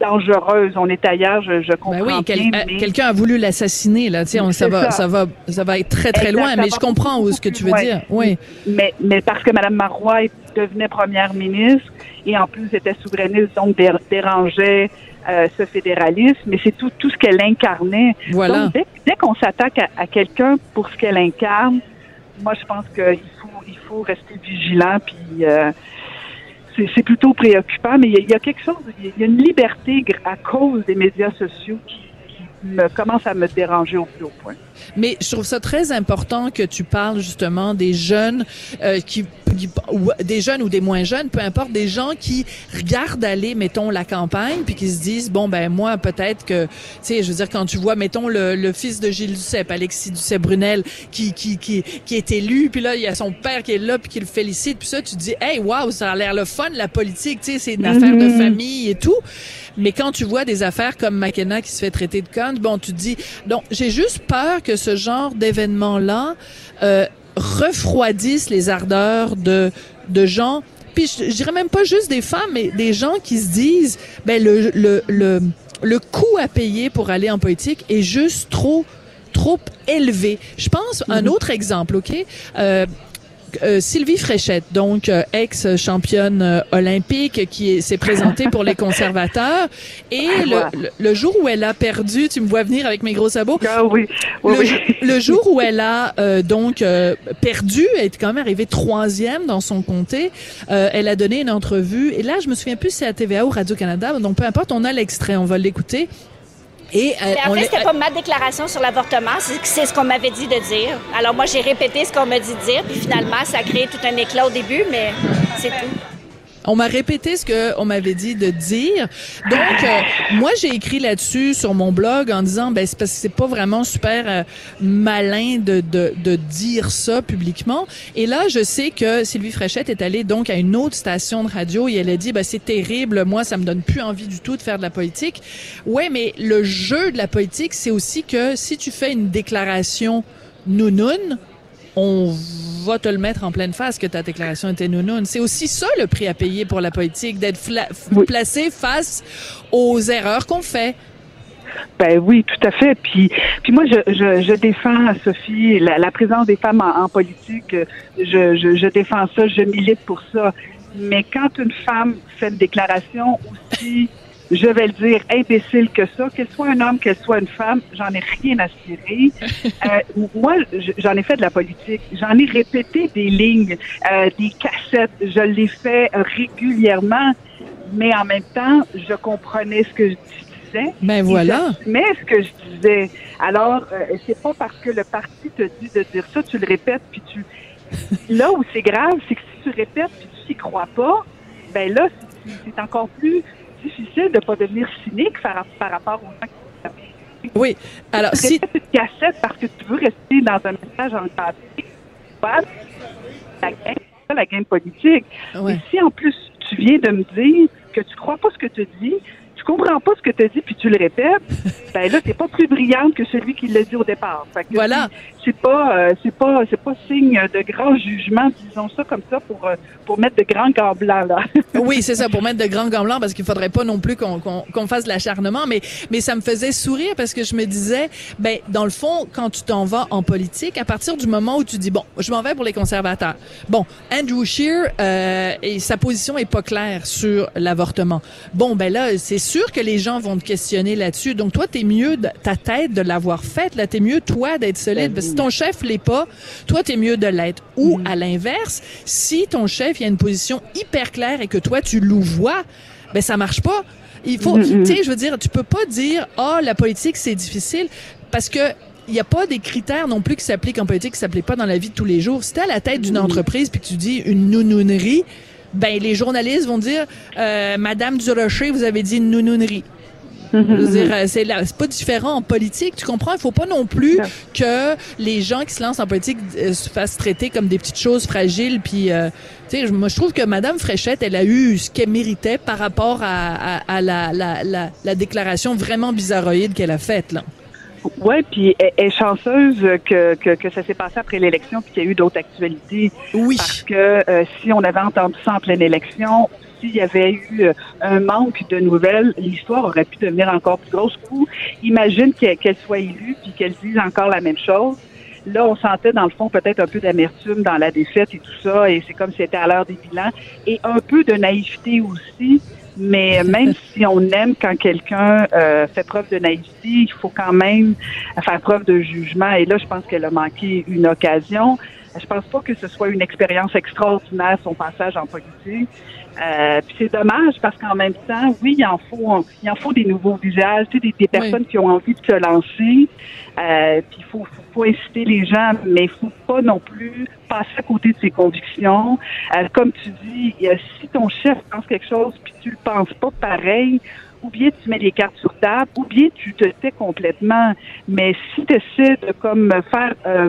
dangereuse. On est ailleurs, je, je comprends ben oui, quel, bien. Mais... Quelqu'un a voulu l'assassiner, là. Tu sais, on, ça, va, ça. ça va ça va être très, très exact, loin, mais je comprends où, ce que tu veux loin. dire. Oui. Mais, mais parce que Mme Marois devenait première ministre et, en plus, était souverainiste, donc dé- dérangeait... Euh, ce fédéralisme, mais c'est tout, tout ce qu'elle incarnait. Voilà. Donc, dès, dès qu'on s'attaque à, à quelqu'un pour ce qu'elle incarne, moi, je pense qu'il faut, il faut rester vigilant, puis euh, c'est, c'est plutôt préoccupant, mais il y, y a quelque chose, il y a une liberté à cause des médias sociaux qui me, commence à me déranger au plus haut point. Mais je trouve ça très important que tu parles justement des jeunes euh, qui, qui ou, des jeunes ou des moins jeunes, peu importe, des gens qui regardent aller, mettons, la campagne, puis qui se disent bon ben moi peut-être que, tu sais, je veux dire, quand tu vois, mettons, le, le fils de Gilles Duceppe, Alexis Duceppe Brunelle, qui qui qui qui est élu, puis là il y a son père qui est là puis qui le félicite, puis ça tu te dis hey waouh, ça a l'air le fun, la politique, tu sais, c'est une mm-hmm. affaire de famille et tout. Mais quand tu vois des affaires comme McKenna qui se fait traiter de con, bon, tu te dis, donc j'ai juste peur que ce genre d'événement-là euh, refroidisse les ardeurs de de gens. Puis je, je dirais même pas juste des femmes, mais des gens qui se disent, ben le le le le coût à payer pour aller en politique est juste trop trop élevé. Je pense à un autre exemple, ok. Euh, Euh, Sylvie Fréchette, donc euh, ex-championne euh, olympique, qui est, s'est présentée pour les conservateurs, et le, le, le jour où elle a perdu, tu me vois venir avec mes gros sabots. Ah oui, oui, le, oui. le jour où elle a euh, donc euh, perdu, elle est quand même arrivée troisième dans son comté. Euh, elle a donné une entrevue, et là je me souviens plus si c'est à T V A ou Radio-Canada, donc peu importe, on a l'extrait, on va l'écouter. Et, euh, en fait, c'était pas ma déclaration sur l'avortement, c'est, c'est ce qu'on m'avait dit de dire. Alors moi, j'ai répété ce qu'on m'a dit de dire, puis finalement, ça a créé tout un éclat au début, mais c'est tout. On m'a répété ce que on m'avait dit de dire. Donc, euh, moi, j'ai écrit là-dessus sur mon blog en disant, ben c'est parce que c'est pas vraiment super euh, malin de, de de dire ça publiquement. Et là, je sais que Sylvie Fréchette est allée donc à une autre station de radio et elle a dit, ben c'est terrible, moi ça me donne plus envie du tout de faire de la politique. Ouais, mais le jeu de la politique, c'est aussi que si tu fais une déclaration nounoune, on va te le mettre en pleine face que ta déclaration était nounoune. C'est aussi ça le prix à payer pour la politique, d'être fla- oui. placé face aux erreurs qu'on fait. Ben oui, tout à fait. Puis, puis moi, je, je, je défends, Sophie, la, la présence des femmes en, en politique. Je, je, je défends ça, je milite pour ça. Mais quand une femme fait une déclaration aussi, je vais le dire, imbécile que ça, qu'elle soit un homme, qu'elle soit une femme, j'en ai rien à cirer. Euh, moi, j'en ai fait de la politique. J'en ai répété des lignes, euh, des cassettes. Je l'ai fait régulièrement, mais en même temps, je comprenais ce que je disais. Ben voilà. Mais ce que je disais. Alors, euh, c'est pas parce que le parti te dit de dire ça, tu le répètes, puis tu... Là où c'est grave, c'est que si tu répètes, puis tu n'y crois pas, ben là, c'est, c'est encore plus... difficile de ne pas devenir cynique par, par rapport aux gens qui... Oui, alors si... Tu une cassette parce que tu veux rester dans un message en passé. La game, la game politique. Ouais. Et si en plus, tu viens de me dire que tu ne crois pas ce que tu dis, tu comprends pas ce que tu as dit puis tu le répètes, ben là, t'es pas plus brillante que celui qui l'a dit au départ. Fait que voilà. C'est, c'est pas, euh, c'est pas, c'est pas signe de grand jugement, disons ça comme ça, pour, pour mettre de grands gants blancs, là. Oui, c'est ça, pour mettre de grands gants blancs, parce qu'il faudrait pas non plus qu'on, qu'on, qu'on fasse de l'acharnement, mais, mais ça me faisait sourire parce que je me disais, ben, dans le fond, quand tu t'en vas en politique, à partir du moment où tu dis, bon, je m'en vais pour les conservateurs. Bon, Andrew Scheer, euh, et sa position est pas claire sur l'avortement. Bon, ben là, c'est sûr que les gens vont te questionner là-dessus. Donc, toi, t'es mieux de, ta tête de l'avoir faite. Là, t'es mieux, toi, d'être solide. Parce que si ton chef l'est pas, toi, t'es mieux de l'être. Ou, mm. à l'inverse, si ton chef, il a une position hyper claire et que toi, tu louvoies, ben, ça marche pas. Il faut, mm-hmm. tu sais, je veux dire, tu peux pas dire, ah, oh, la politique, c'est difficile. Parce que, il n'y a pas des critères non plus qui s'appliquent en politique, qui s'appliquent pas dans la vie de tous les jours. Si t'es à la tête d'une mm. entreprise puis que tu dis une nounounerie, ben les journalistes vont dire euh, « Madame Durocher, vous avez dit une nounounerie. » Mm-hmm. C'est, c'est pas différent en politique, tu comprends? Il faut pas non plus que les gens qui se lancent en politique euh, se fassent traiter comme des petites choses fragiles. Puis, euh, tu sais, moi je trouve que Madame Fréchette, elle a eu ce qu'elle méritait par rapport à, à, à la, la, la, la déclaration vraiment bizarroïde qu'elle a faite, là. Ouais, puis elle est chanceuse que, que que ça s'est passé après l'élection, puis qu'il y a eu d'autres actualités. Oui. Parce que euh, si on avait entendu ça en pleine élection, s'il y avait eu un manque de nouvelles, l'histoire aurait pu devenir encore plus grosse. Ou imagine qu'elle, qu'elle soit élue, puis qu'elle dise encore la même chose. Là, on sentait dans le fond peut-être un peu d'amertume dans la défaite et tout ça, et c'est comme si c'était à l'heure des bilans, et un peu de naïveté aussi. Mais même si on aime quand quelqu'un euh, fait preuve de naïveté, il faut quand même faire preuve de jugement. Et là, je pense qu'elle a manqué une occasion. Je pense pas que ce soit une expérience extraordinaire, son passage en politique. Euh, puis c'est dommage parce qu'en même temps, oui, il en faut, il en faut des nouveaux visages, tu sais, des, des personnes oui. qui ont envie de se lancer. Euh, puis il faut, faut, faut inciter les gens, mais il faut pas non plus passer à côté de ses convictions. Euh, comme tu dis, si ton chef pense quelque chose puis tu le penses pas pareil, ou bien tu mets les cartes sur table, ou bien tu te tais complètement. Mais si tu essaies de comme faire euh,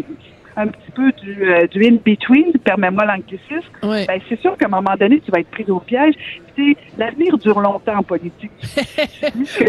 un petit peu du, euh, du in-between, permets-moi l'anglicisme, oui. ben c'est sûr qu'à un moment donné, tu vas être pris au piège. Tu sais, l'avenir dure longtemps en politique.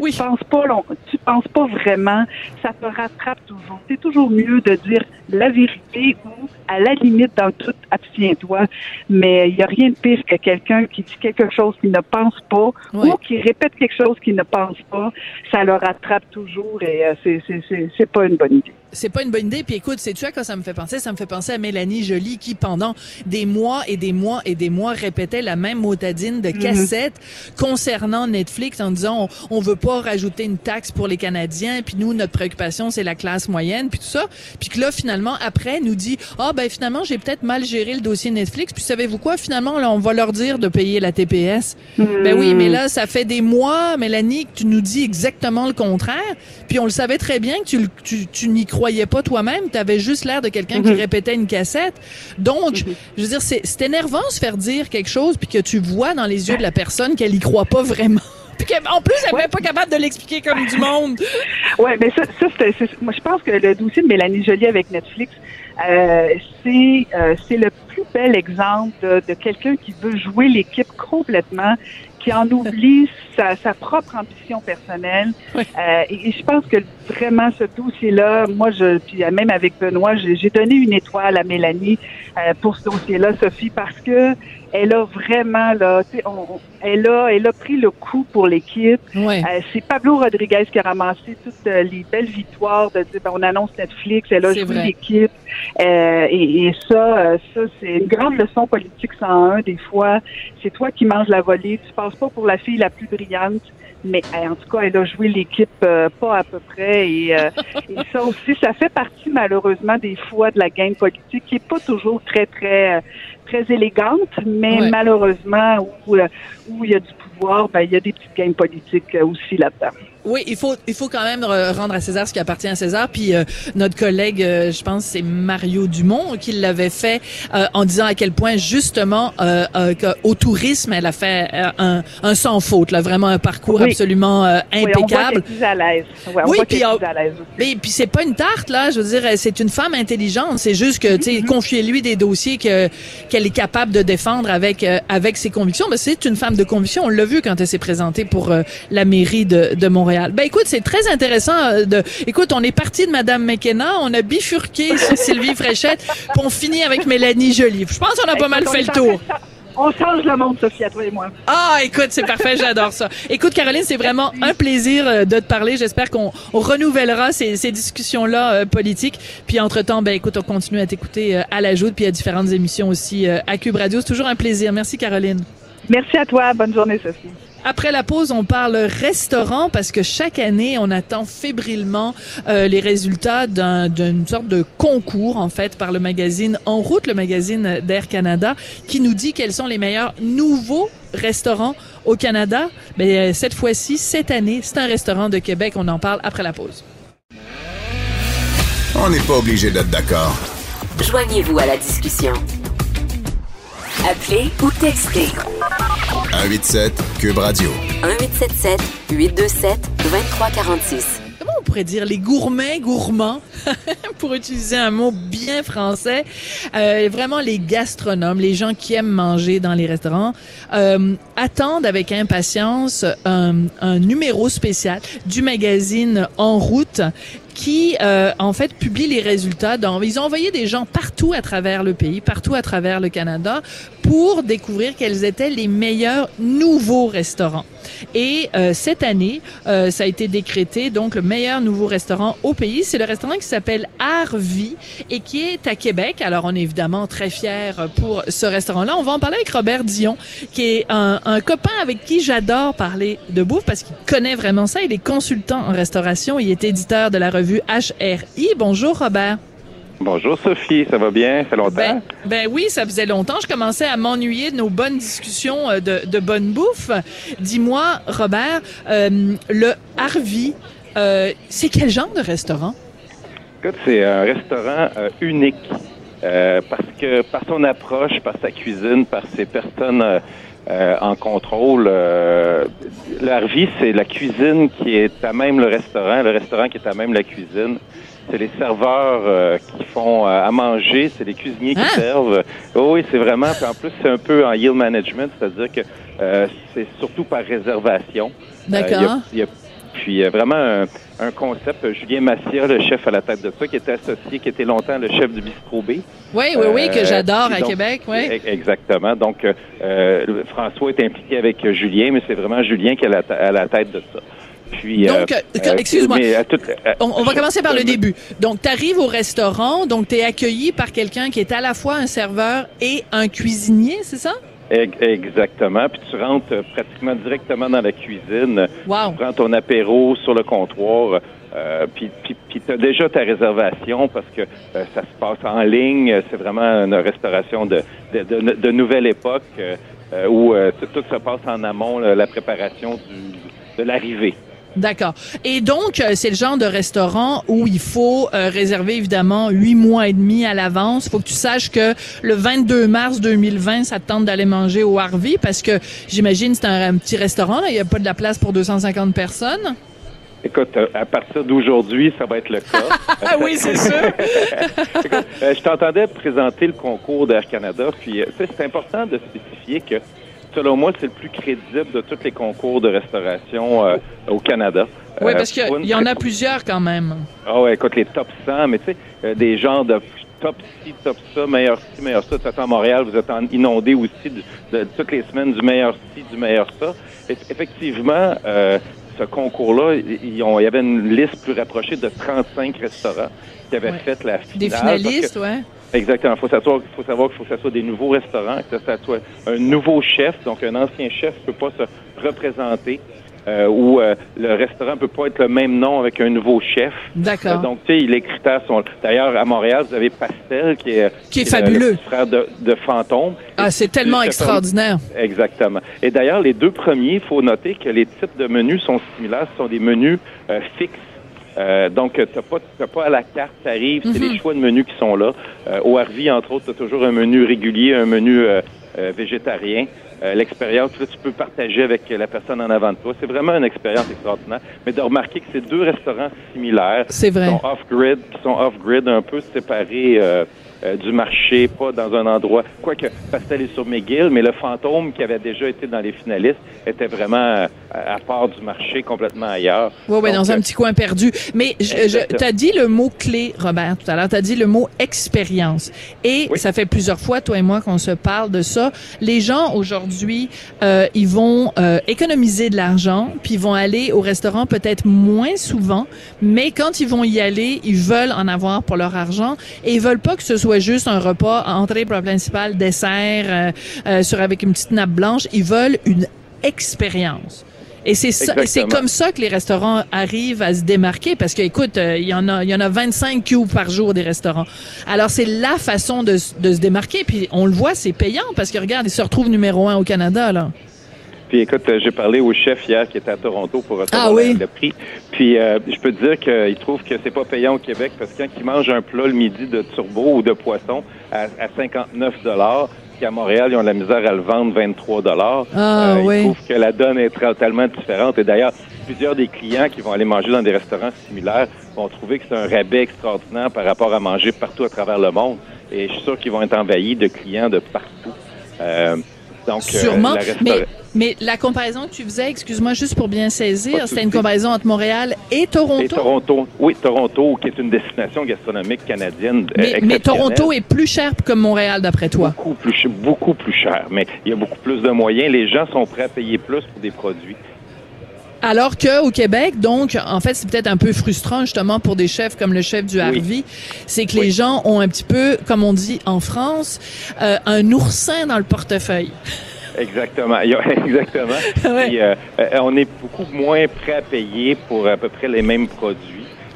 oui. Tu penses pas long, tu penses pas vraiment, ça te rattrape toujours. C'est toujours mieux de dire la vérité ou, à la limite, dans tout, abstiens-toi. Mais il n'y a rien de pire que quelqu'un qui dit quelque chose qu'il ne pense pas oui. ou qui répète quelque chose qu'il ne pense pas. Ça le rattrape toujours et euh, c'est, c'est, c'est, c'est pas une bonne idée. C'est pas une bonne idée. Puis écoute, sais-tu à quoi ça me fait penser? Ça me fait penser à Mélanie Joly qui, pendant des mois et des mois et des mois, répétait la même motadine de cassette mm-hmm. concernant Netflix en disant on, on veut pas rajouter une taxe pour les Canadiens, puis nous, notre préoccupation, c'est la classe moyenne, puis tout ça. Puis que là, finalement, après, nous dit ah oh, ben finalement, j'ai peut-être mal géré le dossier Netflix, puis savez-vous quoi? Finalement, là, on va leur dire de payer la T P S. Mm-hmm. Ben oui, mais là, ça fait des mois, Mélanie, que tu nous dis exactement le contraire, puis on le savait très bien que tu, tu, tu n'y crois croyais pas toi-même, t'avais juste l'air de quelqu'un mm-hmm. qui répétait une cassette. Donc, mm-hmm. je veux dire, c'est, c'est énervant se faire dire quelque chose puis que tu vois dans les yeux de la personne qu'elle y croit pas vraiment. Puis qu'en plus, elle n'est ouais. pas capable de l'expliquer comme du monde. Oui, mais ça, ça c'est, c'est, moi, je pense que le dossier de Mélanie Joly avec Netflix, euh, c'est, euh, c'est le plus bel exemple de, de quelqu'un qui veut jouer l'équipe complètement, qui en oublie sa, sa propre ambition personnelle. Oui. Euh, et, et je pense que vraiment ce dossier-là, moi, je, puis même avec Benoît, j'ai, j'ai donné une étoile à Mélanie euh, pour ce dossier-là, Sophie, parce que elle a vraiment là, tu sais, on, elle a, elle a pris le coup pour l'équipe. Ouais. Euh, c'est Pablo Rodriguez qui a ramassé toutes euh, les belles victoires de dire, ben, on annonce Netflix, elle a joué l'équipe. Euh, et, et ça, euh, ça c'est une grande leçon politique cent un des fois. C'est toi qui manges la volée, tu passes pas pour la fille la plus brillante. Mais en tout cas, elle a joué l'équipe euh, pas à peu près. Et, euh, et ça aussi, ça fait partie malheureusement des fois de la game politique qui est pas toujours très, très, très élégante, mais ouais. malheureusement, où, où il y a du pouvoir, ben, il y a des petites games politiques aussi là-dedans. Oui, il faut il faut quand même rendre à César ce qui appartient à César. Puis euh, notre collègue, euh, je pense, c'est Mario Dumont qui l'avait fait euh, en disant à quel point justement euh, euh, au tourisme, elle a fait euh, un, un sans faute, là, vraiment un parcours oui. absolument euh, impeccable. Oui, on voit qu'elle est à l'aise. Ouais, on oui, voit puis, qu'elle est à l'aise aussi. Et puis c'est pas une tarte là, je veux dire, c'est une femme intelligente. C'est juste que mm-hmm. tu sais, confiez-lui des dossiers que qu'elle est capable de défendre avec euh, avec ses convictions. Ben c'est une femme de conviction. On l'a vu quand elle s'est présentée pour euh, la mairie de, de Montréal. Ben écoute, c'est très intéressant. De, écoute, on est parti de Madame McKenna, on a bifurqué sur Sylvie Fréchette, puis on finit avec Mélanie Joly. Je pense qu'on a pas écoute, mal fait le tour. On change le monde, Sophie, à toi et moi. Ah, écoute, c'est parfait, j'adore ça. Écoute, Caroline, c'est vraiment Merci. un plaisir de te parler. J'espère qu'on on renouvellera ces, ces discussions-là euh, politiques. Puis entre-temps, ben écoute, on continue à t'écouter euh, à la joute, puis à différentes émissions aussi euh, à Cube Radio. C'est toujours un plaisir. Merci, Caroline. Merci à toi. Bonne journée, Sophie. Après la pause, on parle restaurant parce que chaque année, on attend fébrilement euh, les résultats d'un, d'une sorte de concours, en fait, par le magazine En route, le magazine d'Air Canada, qui nous dit quels sont les meilleurs nouveaux restaurants au Canada. Mais cette fois-ci, cette année, c'est un restaurant de Québec. On en parle après la pause. On n'est pas obligé d'être d'accord. Joignez-vous à la discussion. Appelez ou textez. un huit sept-Cube Radio. un huit sept sept, huit deux sept, deux trois quatre six. Comment on pourrait dire les gourmets gourmands, pour utiliser un mot bien français, euh, vraiment les gastronomes, les gens qui aiment manger dans les restaurants, euh, attendent avec impatience un, un numéro spécial du magazine En route qui, euh, en fait, publie les résultats. Dans, ils ont envoyé des gens partout à travers le pays, partout à travers le Canada, pour découvrir quels étaient les meilleurs nouveaux restaurants. Et euh, cette année, euh, ça a été décrété, donc, le meilleur nouveau restaurant au pays. C'est le restaurant qui s'appelle Arvi et qui est à Québec. Alors, on est évidemment très fiers pour ce restaurant-là. On va en parler avec Robert Dion, qui est un, un copain avec qui j'adore parler de bouffe parce qu'il connaît vraiment ça. Il est consultant en restauration. Il est éditeur de la revue Vu H R I. Bonjour, Robert. Bonjour, Sophie. Ça va bien? Ça fait longtemps? Ben, ben oui, ça faisait longtemps. Je commençais à m'ennuyer de nos bonnes discussions de, de bonne bouffe. Dis-moi, Robert, euh, le Arvi, euh, c'est quel genre de restaurant? Écoute, c'est un restaurant euh, unique. Euh, parce que par son approche, par sa cuisine, par ses personnes euh, euh, en contrôle, euh, l'Arvi, c'est la cuisine qui est à même le restaurant, le restaurant qui est à même la cuisine. C'est les serveurs euh, qui font euh, à manger, c'est les cuisiniers hein? qui servent. Oh, oui, c'est vraiment, puis en plus, c'est un peu en yield management, c'est-à-dire que euh, c'est surtout par réservation. D'accord. Euh, y a, y a, Puis euh, vraiment un, un concept, Julien Massière, le chef à la tête de ça, qui était associé, qui était longtemps le chef du Bistrot B. Oui, oui, euh, oui, que j'adore donc, à Québec, oui. Exactement. Donc, euh, François est impliqué avec Julien, mais c'est vraiment Julien qui est à la, à la tête de ça. Puis, donc, euh, excuse-moi, euh, tout, euh, on, on va commencer par le début. Donc, tu arrives au restaurant, donc tu es accueilli par quelqu'un qui est à la fois un serveur et un cuisinier, c'est ça? Exactement. Puis tu rentres pratiquement directement dans la cuisine. Wow. Tu prends ton apéro sur le comptoir. Euh, puis, puis, puis t'as déjà ta réservation parce que euh, ça se passe en ligne. C'est vraiment une restauration de, de, de, de nouvelle époque euh, où euh, tout se passe en amont, là, la préparation du, de l'arrivée. D'accord. Et donc, euh, c'est le genre de restaurant où il faut euh, réserver, évidemment, huit mois et demi à l'avance. Il faut que tu saches que le vingt-deux mars deux mille vingt, ça te tente d'aller manger au Arvi parce que, j'imagine, c'est un, un petit restaurant. Là. Il n'y a pas de la place pour deux cent cinquante personnes. Écoute, à partir d'aujourd'hui, ça va être le cas. Ah oui, c'est sûr. Écoute, je t'entendais présenter le concours d'Air Canada. Puis, tu sais, c'est important de spécifier que selon moi, c'est le plus crédible de tous les concours de restauration euh, au Canada. Oui, parce qu'il y en a plusieurs quand même. Ah oh, ouais, écoute, les top cent, mais tu sais, euh, des genres de top ci, top ça, meilleur ci, meilleur ça. De toute façon, à Montréal, vous êtes inondé aussi de, de, de toutes les semaines du meilleur ci, du meilleur ça. Et, effectivement, euh, ce concours-là, il y avait une liste plus rapprochée de trente-cinq restaurants qui avaient ouais. fait la finale. Des finalistes, oui. Exactement. Il faut savoir, faut savoir qu'il faut que ce soit des nouveaux restaurants, que ça soit un nouveau chef. Donc, un ancien chef ne peut pas se représenter euh, ou euh, le restaurant ne peut pas être le même nom avec un nouveau chef. D'accord. Euh, donc, tu sais, les critères sont... D'ailleurs, à Montréal, vous avez Pastel, qui est... Qui est, qui est fabuleux. Le frère de, de Fantôme. Ah, c'est tellement extraordinaire. Fantôme. Exactement. Et d'ailleurs, les deux premiers, il faut noter que les types de menus sont similaires. Ce sont des menus euh, fixes. Euh, donc, t'as pas, t'as pas à la carte, t'arrives, c'est mm-hmm. les choix de menus qui sont là. Euh, au Arvi, entre autres, t'as toujours un menu régulier, un menu euh, euh, végétarien. Euh, l'expérience, là, tu peux partager avec la personne en avant de toi. C'est vraiment une expérience extraordinaire. Mais de remarquer que c'est deux restaurants similaires. C'est vrai. Qui sont off-grid, qui sont off-grid, un peu séparés euh, euh, du marché, pas dans un endroit. Quoique, Pastel est sur McGill, mais le Fantôme qui avait déjà été dans les finalistes était vraiment euh, à part du marché, complètement ailleurs. Oui, oui, dans euh, un petit coin perdu. Mais je, je, t'as dit le mot-clé, Robert, tout à l'heure. T'as dit le mot expérience. Et oui. Ça fait plusieurs fois, toi et moi, qu'on se parle de ça. Les gens, aujourd'hui, Euh, ils vont euh, économiser de l'argent, puis ils vont aller au restaurant peut-être moins souvent, mais quand ils vont y aller, ils veulent en avoir pour leur argent et ils veulent pas que ce soit juste un repas, entrée, plat principal, dessert, euh, euh, sur avec une petite nappe blanche. Ils veulent une expérience. Et c'est ça, et c'est comme ça que les restaurants arrivent à se démarquer parce que écoute, euh, il y en a il y en a vingt-cinq queues par jour des restaurants. Alors c'est la façon de de se démarquer puis on le voit, c'est payant parce que regarde, ils se retrouvent numéro un au Canada là. Puis écoute, j'ai parlé au chef hier qui était à Toronto pour recevoir ah oui. le prix. Puis euh, je peux te dire qu'il trouve que c'est pas payant au Québec parce que quand il mange un plat le midi de turbo ou de poisson à, à cinquante-neuf dollars à Montréal, ils ont de la misère à le vendre vingt-trois dollars. Ah, euh, ils oui. trouvent que la donne est totalement différente. Et d'ailleurs, plusieurs des clients qui vont aller manger dans des restaurants similaires vont trouver que c'est un rabais extraordinaire par rapport à manger partout à travers le monde. Et je suis sûr qu'ils vont être envahis de clients de partout. Euh, donc, Sûrement, euh, la resta... mais, mais la comparaison que tu faisais, excuse-moi, juste pour bien saisir, c'était une comparaison entre Montréal et Toronto. Et Toronto, oui, Toronto, qui est une destination gastronomique canadienne. Mais, mais Toronto est plus cher que Montréal, d'après toi. Beaucoup plus, beaucoup plus cher, mais il y a beaucoup plus de moyens. Les gens sont prêts à payer plus pour des produits. Alors que au Québec, donc, en fait, c'est peut-être un peu frustrant justement pour des chefs comme le chef du Harvey, oui. c'est que oui. les gens ont un petit peu, comme on dit en France, euh, un oursin dans le portefeuille. Exactement, exactement. ouais. Et, euh, on est beaucoup moins prêt à payer pour à peu près les mêmes produits.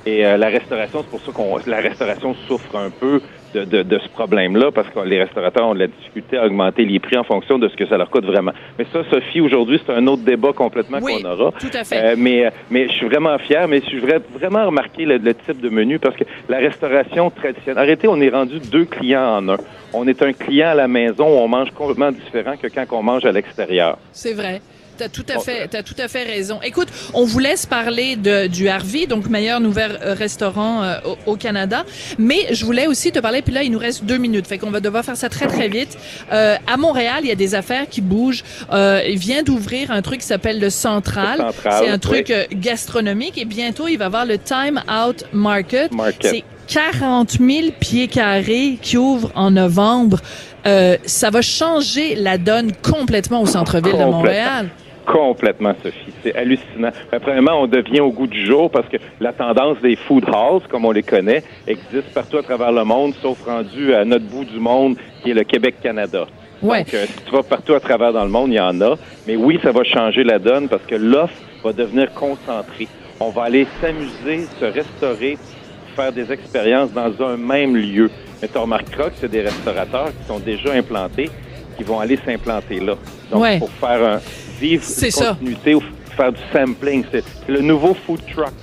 Et euh, la restauration, c'est pour ça qu'on la restauration souffre un peu de, de, de ce problème-là, parce que les restaurateurs ont de la difficulté à augmenter les prix en fonction de ce que ça leur coûte vraiment. Mais ça, Sophie, aujourd'hui, c'est un autre débat complètement oui, qu'on aura. Tout à fait. Euh, mais, mais je suis vraiment fier, mais je voudrais vraiment remarquer le, le type de menu, parce que la restauration traditionnelle... Arrêtez, on est rendu deux clients en un. On est un client à la maison, on mange complètement différent que quand on mange à l'extérieur. C'est vrai. T'as tout à fait, t'as tout à fait raison. Écoute, on vous laisse parler de, du Harvey, donc meilleur nouvel restaurant euh, au, au Canada. Mais je voulais aussi te parler, puis là, il nous reste deux minutes. Fait qu'on va devoir faire ça très, très vite. Euh, à Montréal, il y a des affaires qui bougent. Euh, il vient d'ouvrir un truc qui s'appelle le Central. Le Central c'est un truc oui. gastronomique. Et bientôt, il va y avoir le Time Out Market. Market. C'est quarante mille pieds carrés qui ouvrent en novembre. Euh, ça va changer la donne complètement au centre-ville de Montréal. Complètement, Sophie. C'est hallucinant. Mais, premièrement, on devient au goût du jour parce que la tendance des food halls, comme on les connaît, existe partout à travers le monde, sauf rendu à notre bout du monde, qui est le Québec-Canada. Ouais. Donc, euh, si tu vas partout à travers dans le monde, il y en a. Mais oui, ça va changer la donne parce que l'offre va devenir concentrée. On va aller s'amuser, se restaurer, faire des expériences dans un même lieu. Mais tu remarqueras que c'est des restaurateurs qui sont déjà implantés qui vont aller s'implanter là. Donc, ouais. pour faire un vivre c'est une continuité ça. Ou faire du sampling. C'est le nouveau food truck.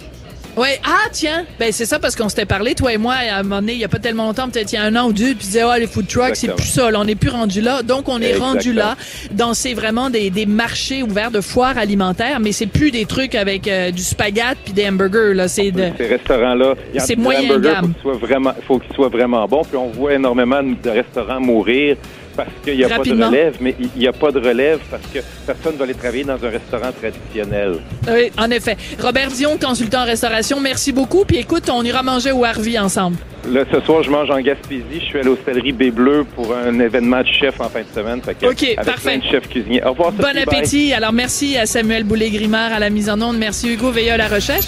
Oui. Ah, tiens! Ben c'est ça parce qu'on s'était parlé, toi et moi, à un moment donné, il n'y a pas tellement longtemps, peut-être il y a un an ou deux, puis tu disais, oh, les food trucks, Exactement. C'est plus ça, là, on n'est plus rendu là. Donc, on est Exactement. Rendu là. Donc, c'est vraiment des, des marchés ouverts de foires alimentaires, mais c'est plus des trucs avec euh, du spaghette puis des hamburgers, là. C'est de... Ces restaurants-là, il y a c'est moyen gamme. Il faut qu'ils soient vraiment bons, puis on voit énormément de restaurants mourir parce qu'il n'y a pas de relève, mais il n'y a pas de relève parce que personne ne va aller travailler dans un restaurant traditionnel. Oui, en effet. Robert Dion, consultant en restauration, merci beaucoup. Puis écoute, on ira manger au Arvi ensemble. Là, ce soir, je mange en Gaspésie. Je suis à l'Hostellerie Baie Bleue pour un événement de chef en fin de semaine. Fait que OK, avec parfait. Plein de chefs cuisiniers. Au revoir, Sophie, bon appétit. Bye. Alors, merci à Samuel Boulay-Grimard à la mise en onde. Merci Hugo Veilleux à la recherche.